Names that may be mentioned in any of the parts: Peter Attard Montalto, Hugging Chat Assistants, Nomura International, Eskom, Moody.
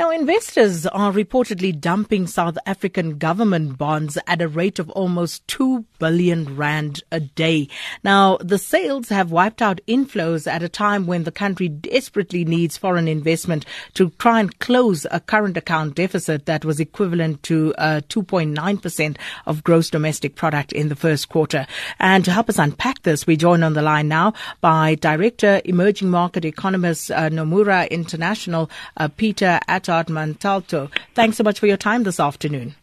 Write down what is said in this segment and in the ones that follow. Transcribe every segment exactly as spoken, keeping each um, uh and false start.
Now, investors are reportedly dumping South African government bonds at a rate of almost two billion rand a day. Now, the sales have wiped out inflows at a time when the country desperately needs foreign investment to try and close a current account deficit that was equivalent to uh, two point nine percent of gross domestic product in the first quarter. And to help us unpack this, we join on the line now by Director, Emerging Market Economist, uh, Nomura International, uh, Peter Attard Montalto. Thanks so much for your time this afternoon.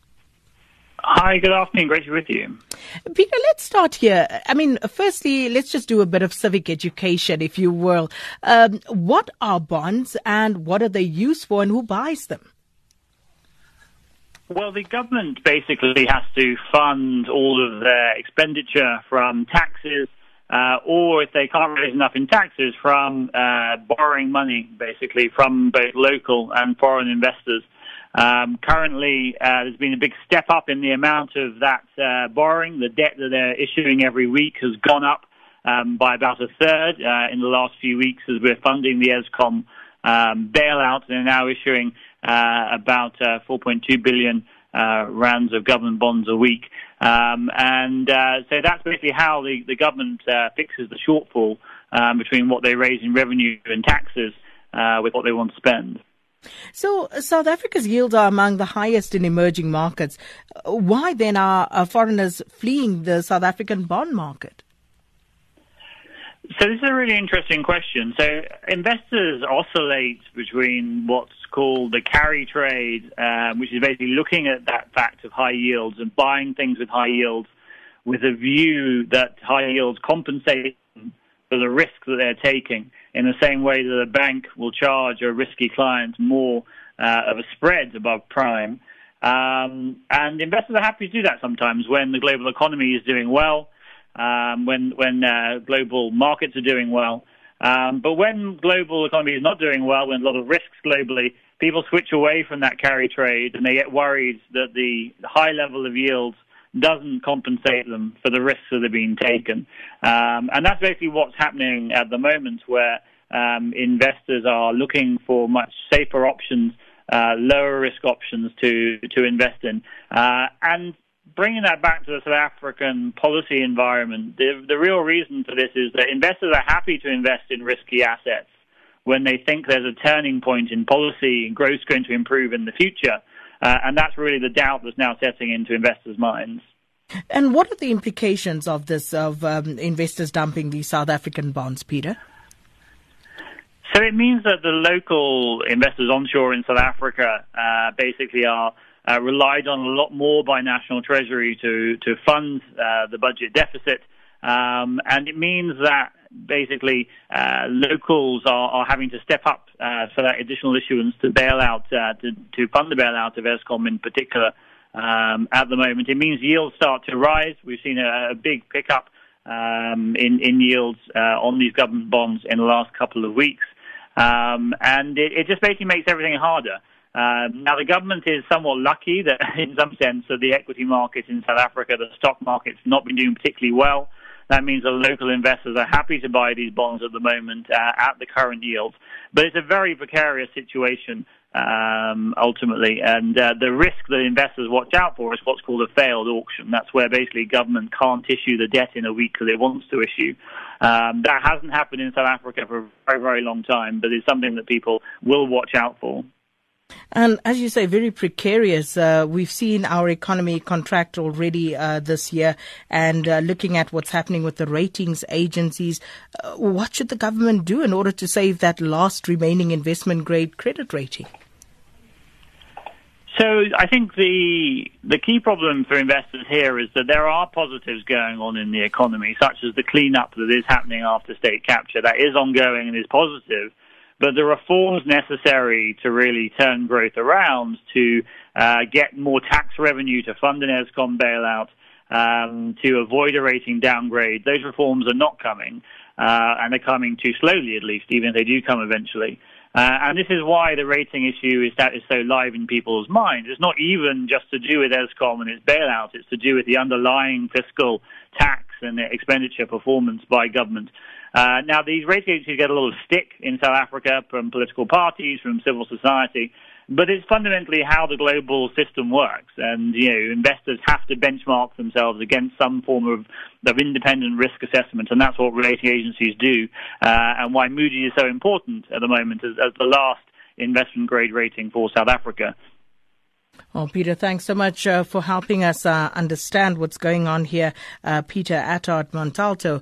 Hi, good afternoon. Great to be with you. Peter, let's start here. I mean, firstly, let's just do a bit of civic education, if you will. Um, what are bonds and what are they used for and who buys them? Well, the government basically has to fund all of their expenditure from taxes, Uh, or if they can't raise enough in taxes, from uh, borrowing money, basically, from both local and foreign investors. Um, currently, uh, there's been a big step up in the amount of that uh, borrowing. The debt that they're issuing every week has gone up um, by about a third uh, in the last few weeks as we're funding the Eskom um, bailout. They're now issuing uh, about uh, four point two billion uh, rands of government bonds a week. Um, and uh, so that's basically how the, the government uh, fixes the shortfall um, between what they raise in revenue and taxes uh, with what they want to spend. So South Africa's yields are among the highest in emerging markets. Why then are, are foreigners fleeing the South African bond market? So this is a really interesting question. So investors oscillate between what's called the carry trade, um, which is basically looking at that fact of high yields and buying things with high yields with a view that high yields compensate for the risk that they're taking, in the same way that a bank will charge a risky client more uh, of a spread above prime. Um, and investors are happy to do that sometimes when the global economy is doing well, Um, when when uh, global markets are doing well. Um, but when global economy is not doing well, when a lot of risks globally, people switch away from that carry trade and they get worried that the high level of yields doesn't compensate them for the risks that are being taken. Um, and that's basically what's happening at the moment, where um, investors are looking for much safer options, uh, lower risk options to, to invest in. Uh, and bringing that back to the South African policy environment, the, the real reason for this is that investors are happy to invest in risky assets when they think there's a turning point in policy and growth's going to improve in the future. Uh, and that's really the doubt that's now setting into investors' minds. And what are the implications of this, of um, investors dumping these South African bonds, Peter? So it means that the local investors onshore in South Africa uh, basically are Uh, relied on a lot more by National Treasury to, to fund uh, the budget deficit. Um, and it means that basically uh, locals are, are having to step up uh, for that additional issuance to bail out, uh, to, to fund the bailout of Eskom in particular um, at the moment. It means yields start to rise. We've seen a, a big pickup um, in, in yields uh, on these government bonds in the last couple of weeks. Um, and it, it just basically makes everything harder. Uh, now, the government is somewhat lucky that, in some sense, that the equity market in South Africa, the stock market's not been doing particularly well. That means the local investors are happy to buy these bonds at the moment uh, at the current yields. But it's a very precarious situation, um, ultimately. And uh, the risk that investors watch out for is what's called a failed auction. That's where basically government can't issue the debt in a week that it wants to issue. Um, that hasn't happened in South Africa for a very, very long time, but it's something that people will watch out for. And as you say, very precarious. Uh, we've seen our economy contract already uh, this year. And uh, looking at what's happening with the ratings agencies, uh, what should the government do in order to save that last remaining investment grade credit rating? So I think the the key problem for investors here is that there are positives going on in the economy, such as the cleanup that is happening after state capture. That is ongoing and is positive. But the reforms necessary to really turn growth around, to uh, get more tax revenue to fund an Eskom bailout, um, to avoid a rating downgrade, those reforms are not coming, uh, and they're coming too slowly at least, even if they do come eventually. Uh, and this is why the rating issue is, that is so live in people's minds. It's not even just to do with Eskom and its bailout. It's to do with the underlying fiscal tax and expenditure performance by government. Uh, now, these rating agencies get a lot of stick in South Africa from political parties, from civil society, But it's fundamentally how the global system works, and you know investors have to benchmark themselves against some form of, of independent risk assessment, and that's what rating agencies do, uh, and why Moody is so important at the moment as, as the last investment grade rating for South Africa. Well, Peter, thanks so much uh, for helping us uh, understand what's going on here. Uh, Peter Attard Montalto.